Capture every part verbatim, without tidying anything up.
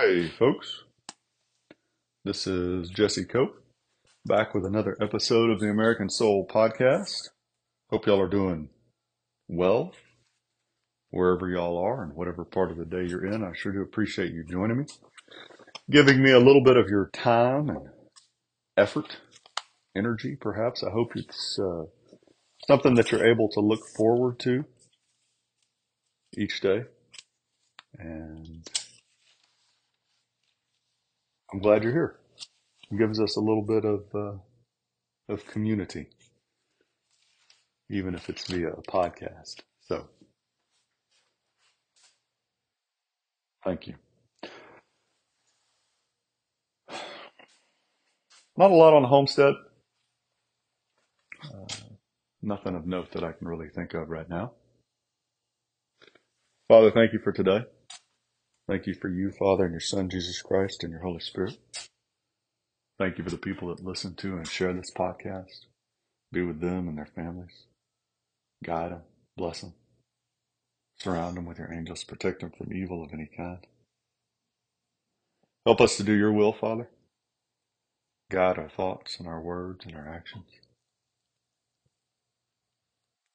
Hey folks, this is Jesse Cope, back with another episode of the American Soul Podcast. Hope y'all are doing well, wherever y'all are and whatever part of the day you're in. I sure do appreciate you joining me, giving me a little bit of your time and effort, energy perhaps. I hope it's uh, something that you're able to look forward to each day, and I'm glad you're here. It gives us a little bit of uh, of community, even if it's via a podcast. So, thank you. Not a lot on the homestead. Uh, nothing of note that I can really think of right now. Father, thank you for today. Thank you for you, Father, and your Son, Jesus Christ, and your Holy Spirit. Thank you for the people that listen to and share this podcast. Be with them and their families. Guide them. Bless them. Surround them with your angels. Protect them from evil of any kind. Help us to do your will, Father. Guide our thoughts and our words and our actions.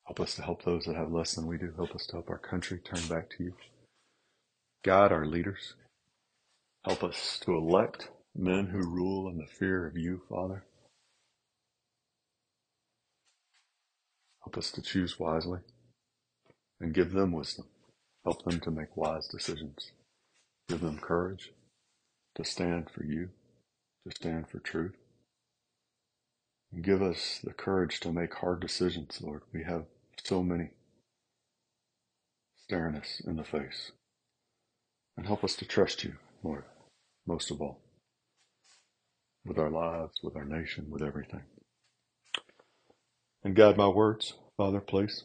Help us to help those that have less than we do. Help us to help our country turn back to you. Guide our leaders. Help us to elect men who rule in the fear of you, Father. Help us to choose wisely and give them wisdom. Help them to make wise decisions. Give them courage to stand for you, to stand for truth. And give us the courage to make hard decisions, Lord. We have so many staring us in the face. And help us to trust you, Lord, most of all, with our lives, with our nation, with everything. And guide my words, Father, please.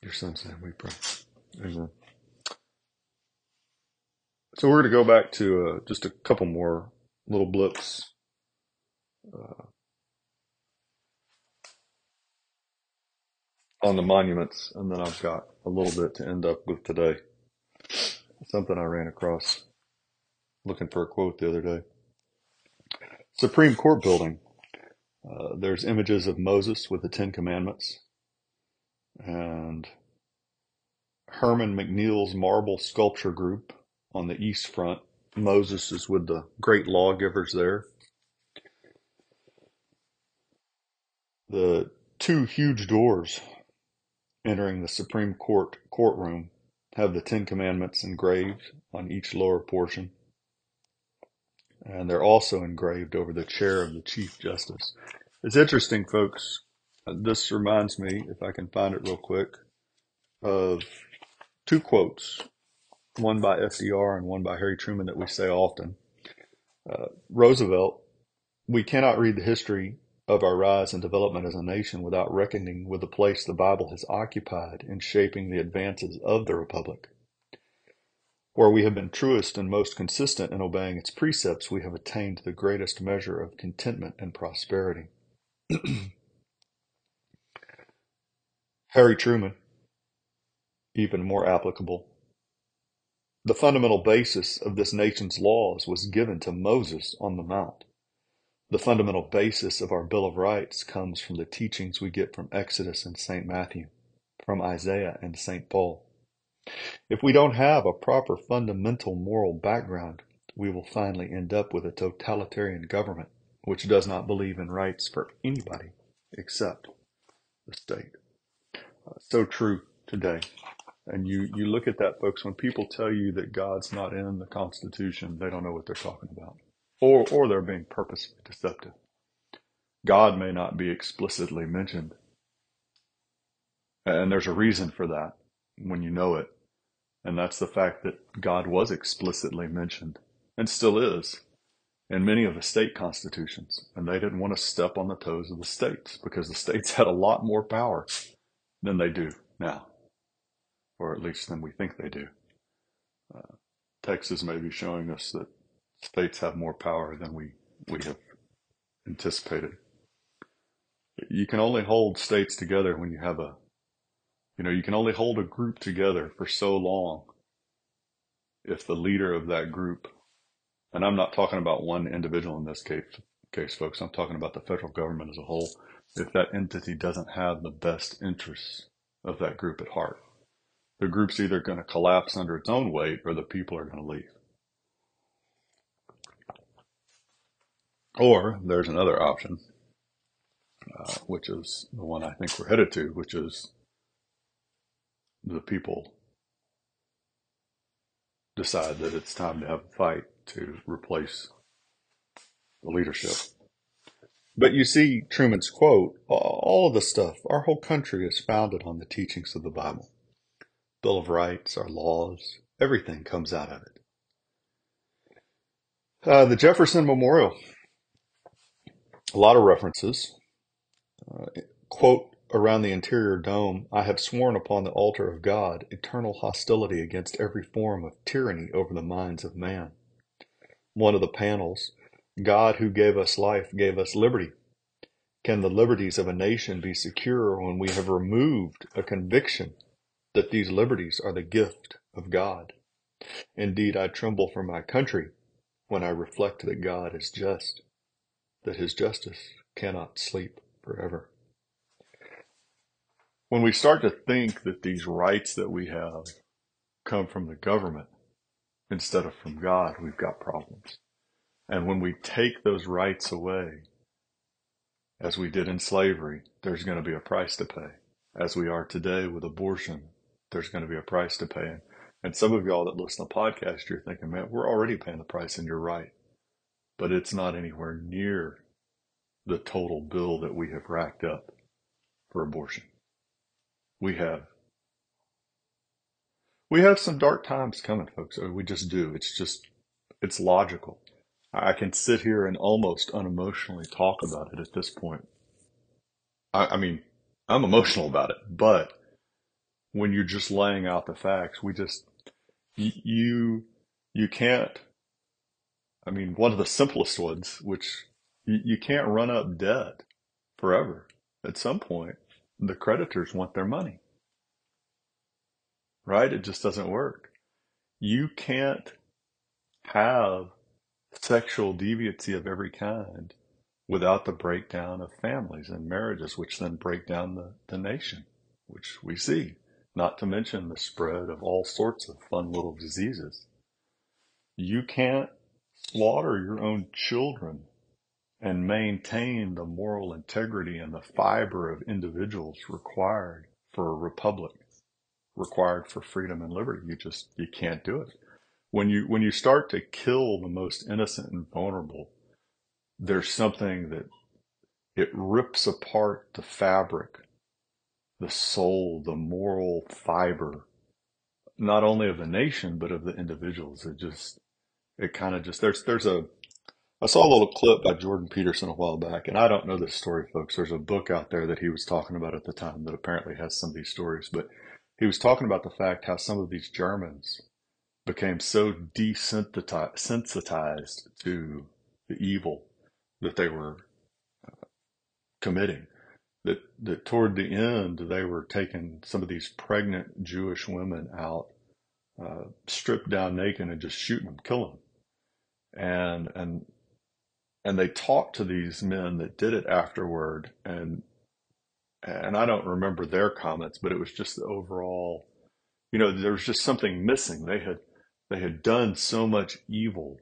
Your Son's name we pray. Amen. So we're going to go back to uh, just a couple more little blips. Uh, on the monuments, and then I've got a little bit to end up with today. Something I ran across looking for a quote the other day. Supreme Court building. Uh, there's images of Moses with the Ten Commandments, and Herman McNeil's marble sculpture group on the east front. Moses is with the great lawgivers there. The two huge doors entering the Supreme Court courtroom have the Ten Commandments engraved on each lower portion. And they're also engraved over the chair of the Chief Justice. It's interesting, folks. This reminds me, if I can find it real quick, of two quotes. One by F D R and one by Harry Truman that we say often. Uh, Roosevelt, "We cannot read the history of our rise and development as a nation without reckoning with the place the Bible has occupied in shaping the advances of the Republic. Where we have been truest and most consistent in obeying its precepts, we have attained the greatest measure of contentment and prosperity." Harry Truman, even more applicable. "The fundamental basis of this nation's laws was given to Moses on the Mount. The fundamental basis of our Bill of Rights comes from the teachings we get from Exodus and Saint Matthew, from Isaiah and Saint Paul. If we don't have a proper fundamental moral background, we will finally end up with a totalitarian government which does not believe in rights for anybody except the state." Uh, so true today. And you, you look at that, folks. When people tell you that God's not in the Constitution, they don't know what they're talking about. Or, or they're being purposefully deceptive. God may not be explicitly mentioned. And there's a reason for that when you know it. And that's the fact that God was explicitly mentioned, and still is, in many of the state constitutions. And they didn't want to step on the toes of the states, because the states had a lot more power than they do now. Or at least than we think they do. Uh, Texas may be showing us that states have more power than we, we have anticipated. You can only hold states together when you have a, You know, you can only hold a group together for so long if the leader of that group, and I'm not talking about one individual in this case, case, folks, I'm talking about the federal government as a whole, if that entity doesn't have the best interests of that group at heart. The group's either going to collapse under its own weight or the people are going to leave. Or there's another option, uh, which is the one I think we're headed to, which is the people decide that it's time to have a fight to replace the leadership. But you see Truman's quote, all of the stuff, our whole country is founded on the teachings of the Bible. Bill of Rights, our laws, everything comes out of it. Uh, the Jefferson Memorial, a lot of references. Uh, quote, around the interior dome, I have sworn upon the altar of God eternal hostility against every form of tyranny over the minds of man. One of the panels, God who gave us life gave us liberty. Can the liberties of a nation be secure when we have removed a conviction that these liberties are the gift of God? Indeed, I tremble for my country when I reflect that God is just, that his justice cannot sleep forever. When we start to think that these rights that we have come from the government instead of from God, we've got problems. And when we take those rights away, as we did in slavery, there's going to be a price to pay. As we are today with abortion, there's going to be a price to pay. And some of y'all that listen to the podcast, you're thinking, man, we're already paying the price and you're right. But it's not anywhere near the total bill that we have racked up for abortion. We have. We have some dark times coming, folks. We just do. It's just, it's logical. I can sit here and almost unemotionally talk about it at this point. I, I mean, I'm emotional about it, but when you're just laying out the facts, we just, you, you can't, I mean, one of the simplest ones, which you, you can't run up debt forever. At some point, the creditors want their money, right? It just doesn't work. You can't have sexual deviancy of every kind without the breakdown of families and marriages, which then break down the, the nation, which we see, not to mention the spread of all sorts of fun little diseases. You can't slaughter your own children and maintain the moral integrity and the fiber of individuals required for a republic, required for freedom and liberty. You just, you can't do it. When you, when you start to kill the most innocent and vulnerable, there's something that it rips apart the fabric, the soul, the moral fiber, not only of the nation, but of the individuals. It just, it kind of just, there's, there's a, I saw a little clip by Jordan Peterson a while back, and I don't know this story, folks. There's a book out there that he was talking about at the time that apparently has some of these stories, but he was talking about the fact how some of these Germans became so desensitized to the evil that they were committing, that, that toward the end, they were taking some of these pregnant Jewish women out, uh, stripped down naked and just shooting them, killing them. And, and, and they talked to these men that did it afterward. And, and I don't remember their comments, but it was just the overall, you know, there was just something missing. They had, they had done so much evil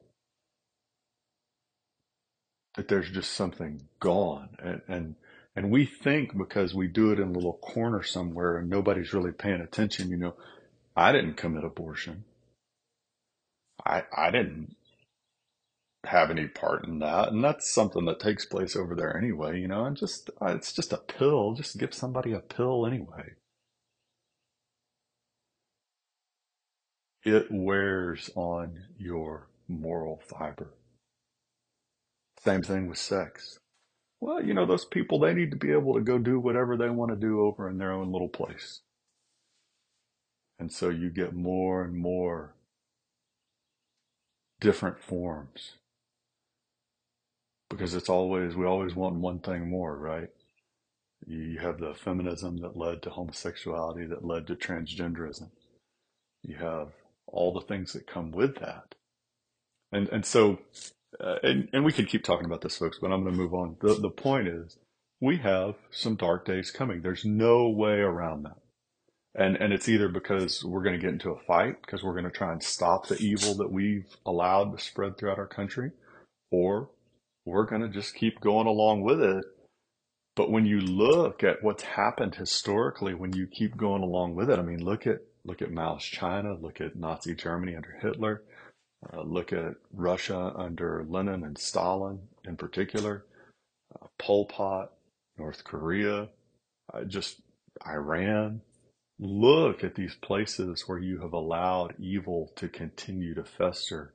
that there's just something gone. And, and, and we think because we do it in a little corner somewhere and nobody's really paying attention, you know, I didn't commit abortion. I, I didn't have any part in that. And that's something that takes place over there anyway, you know, and just, it's just a pill. Just give somebody a pill anyway. It wears on your moral fiber. Same thing with sex. Well, you know, those people, they need to be able to go do whatever they want to do over in their own little place. And so you get more and more different forms. Because it's always, we always want one thing more, right? You have the feminism that led to homosexuality, that led to transgenderism. You have all the things that come with that. And and so, uh, and, and we could keep talking about this, folks, but I'm going to move on. The, the point is, we have some dark days coming. There's no way around that. And and it's either because we're going to get into a fight, because we're going to try and stop the evil that we've allowed to spread throughout our country, or we're going to just keep going along with it. But when you look at what's happened historically, when you keep going along with it, I mean, look at look at Mao's China, look at Nazi Germany under Hitler, uh, look at Russia under Lenin and Stalin in particular, uh, Pol Pot, North Korea, uh, just Iran. Look at these places where you have allowed evil to continue to fester.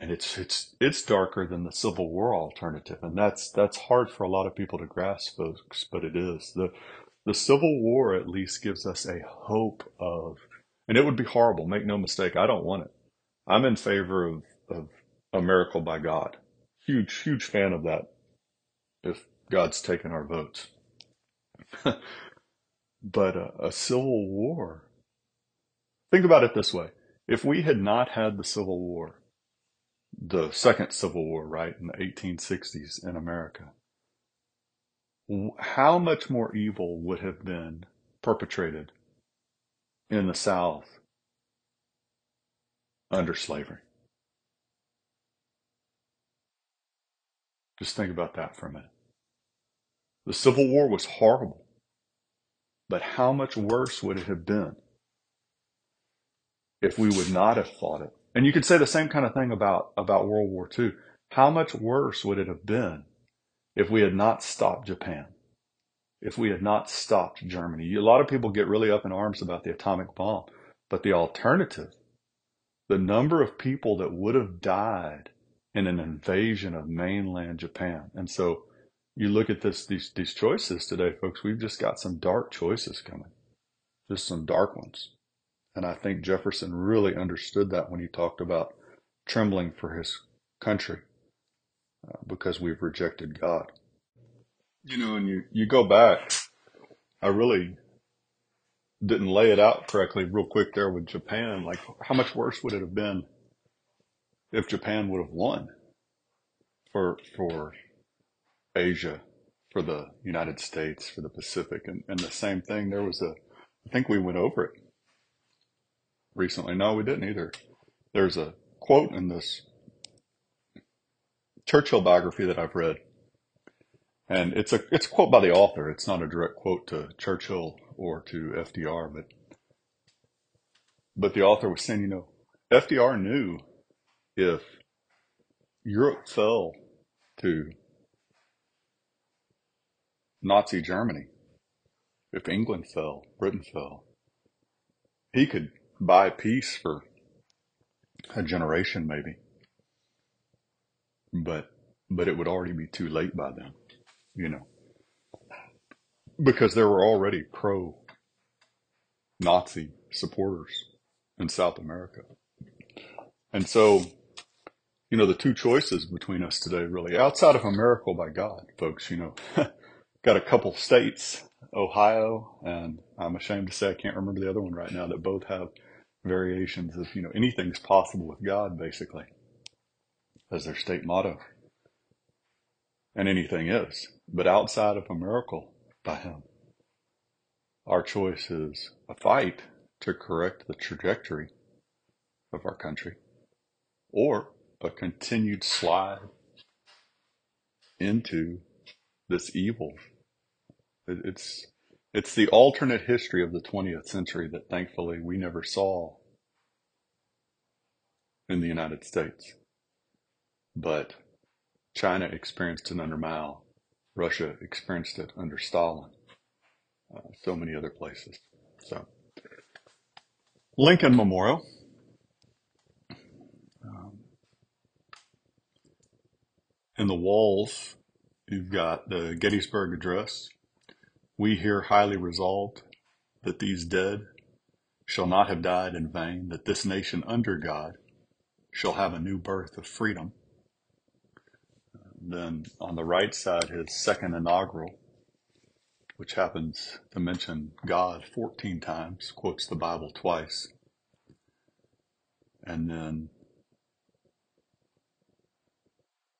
And it's it's it's darker than the Civil War alternative, and that's that's hard for a lot of people to grasp, folks. But it is the the Civil War at least gives us a hope of, and it would be horrible. Make no mistake, I don't want it. I'm in favor of of a miracle by God. Huge huge fan of that. If God's taken our votes, but a, a Civil War. Think about it this way: if we had not had the Civil War. The Second Civil War, right, in the eighteen sixties in America, how much more evil would have been perpetrated in the South under slavery? Just think about that for a minute. The Civil War was horrible, but how much worse would it have been if we would not have fought it? And you could say the same kind of thing about, about World War Two. How much worse would it have been if we had not stopped Japan? If we had not stopped Germany? A lot of people get really up in arms about the atomic bomb. But the alternative, the number of people that would have died in an invasion of mainland Japan. And so you look at this these, these choices today, folks. We've just got some dark choices coming. Just some dark ones. And I think Jefferson really understood that when he talked about trembling for his country uh, because we've rejected God. You know, and you, you go back, I really didn't lay it out correctly real quick there with Japan. Like, how much worse would it have been if Japan would have won for, for Asia, for the United States, for the Pacific? And, and the same thing, there was a, I think we went over it. Recently. No, we didn't either. There's a quote in this Churchill biography that I've read. And it's a it's a quote by the author. It's not a direct quote to Churchill or to F D R, but but the author was saying, you know, F D R knew if Europe fell to Nazi Germany, if England fell, Britain fell, he could buy peace for a generation maybe, but but it would already be too late by then, you know, because there were already pro-Nazi supporters in South America. And so, you know, the two choices between us today, really, outside of a miracle by God, folks, you know, got a couple states, Ohio, and I'm ashamed to say I can't remember the other one right now, that both have variations of, you know, anything's possible with God, basically, as their state motto. And anything is. But outside of a miracle by Him, our choice is a fight to correct the trajectory of our country, or a continued slide into this evil. It's it's the alternate history of the twentieth century that thankfully we never saw in the United States. But China experienced it under Mao. Russia experienced it under Stalin. Uh, so many other places. So Lincoln Memorial. Um, in the walls, you've got the Gettysburg Address. We here highly resolved that these dead shall not have died in vain, that this nation under God shall have a new birth of freedom. And then on the right side, his second inaugural. which happens to mention God fourteen times, quotes the Bible twice, and then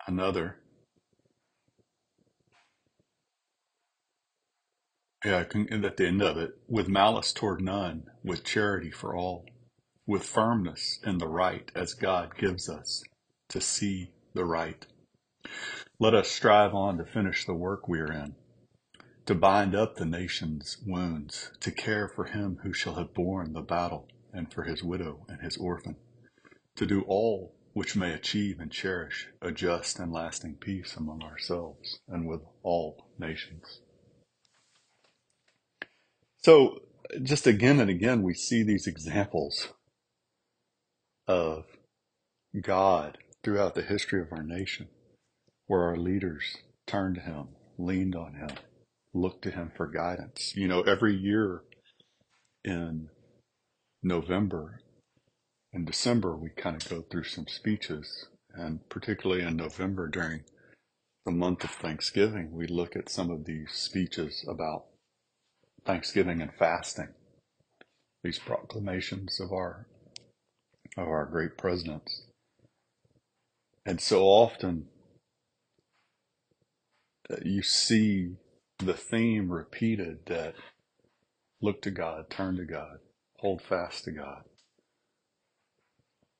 another. Yeah, at the end of it, with malice toward none, with charity for all, with firmness in the right as God gives us to see the right. Let us strive on to finish the work we are in, to bind up the nation's wounds, to care for him who shall have borne the battle, and for his widow and his orphan, to do all which may achieve and cherish a just and lasting peace among ourselves and with all nations. So just again and again, we see these examples of God throughout the history of our nation, where our leaders turned to him, leaned on him, looked to him for guidance. You know, every year in November and December, we kind of go through some speeches, and particularly in November during the month of Thanksgiving, we look at some of these speeches about Thanksgiving and fasting, these proclamations of our of our great presidents. And so often you see the theme repeated that look to God, turn to God, hold fast to God.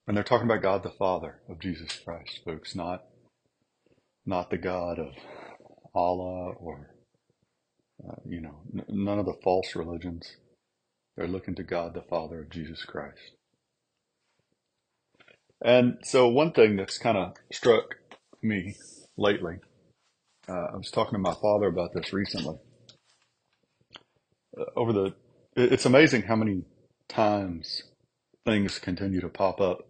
And they're talking about God the Father of Jesus Christ, folks, not not the God of Allah or Uh, you know, n- none of the false religions. They're looking to God, the Father of Jesus Christ. And so one thing that's kind of struck me lately, uh, I was talking to my father about this recently. Uh, over the, it's amazing how many times things continue to pop up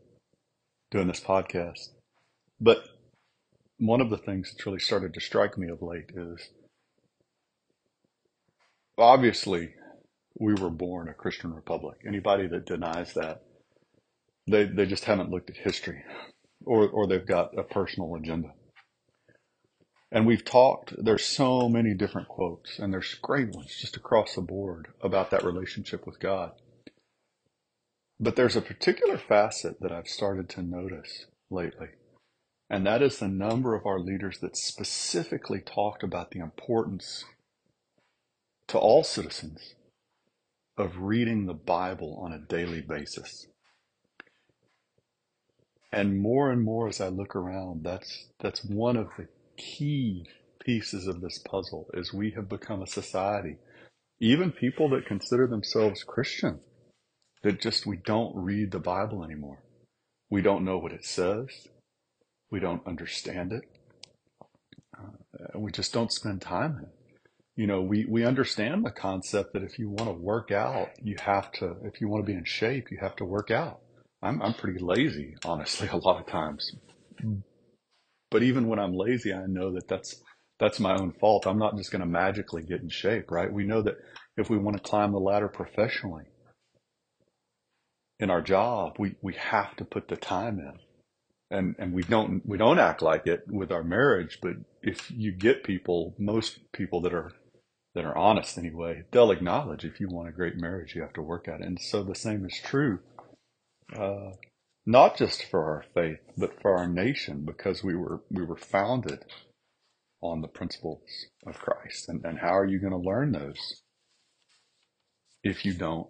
doing this podcast. But one of the things that's really started to strike me of late is, obviously, we were born a Christian republic. Anybody that denies that, they they just haven't looked at history, or or they've got a personal agenda. And we've talked, there's so many different quotes, and there's great ones just across the board about that relationship with God. But there's a particular facet that I've started to notice lately, and that is the number of our leaders that specifically talked about the importance to all citizens of reading the Bible on a daily basis. And more and more as I look around, that's that's one of the key pieces of this puzzle, is we have become a society, even people that consider themselves Christian, that just we don't read the Bible anymore. We don't know what it says. We don't understand it. Uh, we just don't spend time in it. You know, we, we understand the concept that if you want to work out, you have to, if you want to be in shape, you have to work out. I'm I'm pretty lazy, honestly, a lot of times. But even when I'm lazy, I know that that's, that's my own fault. I'm not just going to magically get in shape, right? We know that if we want to climb the ladder professionally in our job, we, we have to put the time in. And and we don't, we don't act like it with our marriage, but if you get people, most people that are, that are honest anyway, they'll acknowledge if you want a great marriage, you have to work at it. And so the same is true, uh, not just for our faith, but for our nation, because we were, we were founded on the principles of Christ. And, and how are you going to learn those if you don't,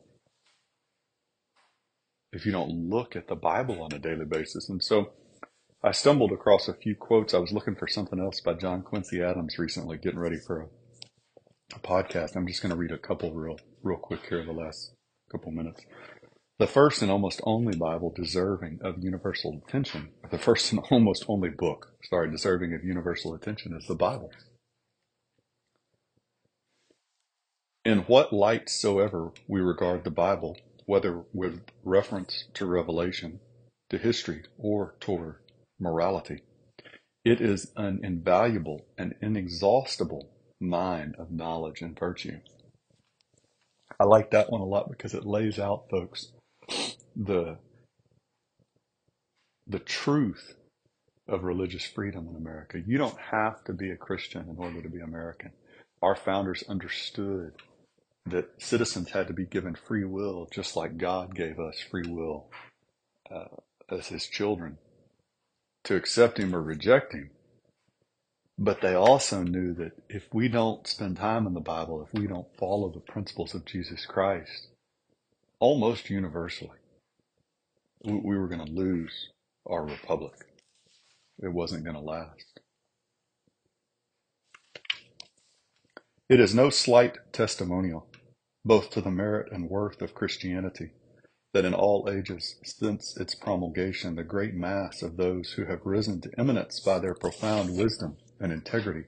if you don't look at the Bible on a daily basis? And so I stumbled across a few quotes. I was looking for something else by John Quincy Adams recently, getting ready for a, a podcast. I'm just going to read a couple real real quick here in the last couple minutes. The first and almost only Bible deserving of universal attention, the first and almost only book, sorry, deserving of universal attention is the Bible. In what light soever we regard the Bible, whether with reference to revelation, to history, or toward morality, it is an invaluable and inexhaustible mine of knowledge and virtue. I like that one a lot because it lays out, folks, the, the truth of religious freedom in America. You don't have to be a Christian in order to be American. our founders understood that citizens had to be given free will, just like God gave us free will uh, as his children, to accept him or reject him. But they also knew that if we don't spend time in the Bible, if we don't follow the principles of Jesus Christ, almost universally, we, we were going to lose our republic. It wasn't going to last. It is no slight testimonial, both to the merit and worth of Christianity, that in all ages since its promulgation, the great mass of those who have risen to eminence by their profound wisdom and integrity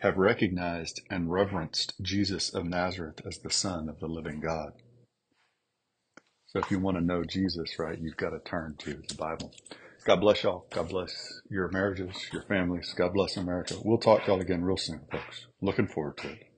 have recognized and reverenced Jesus of Nazareth as the Son of the living God. So if you want to know Jesus, right, you've got to turn to the Bible. God bless y'all. God bless your marriages, your families. God bless America. We'll talk to y'all again real soon, folks. Looking forward to it.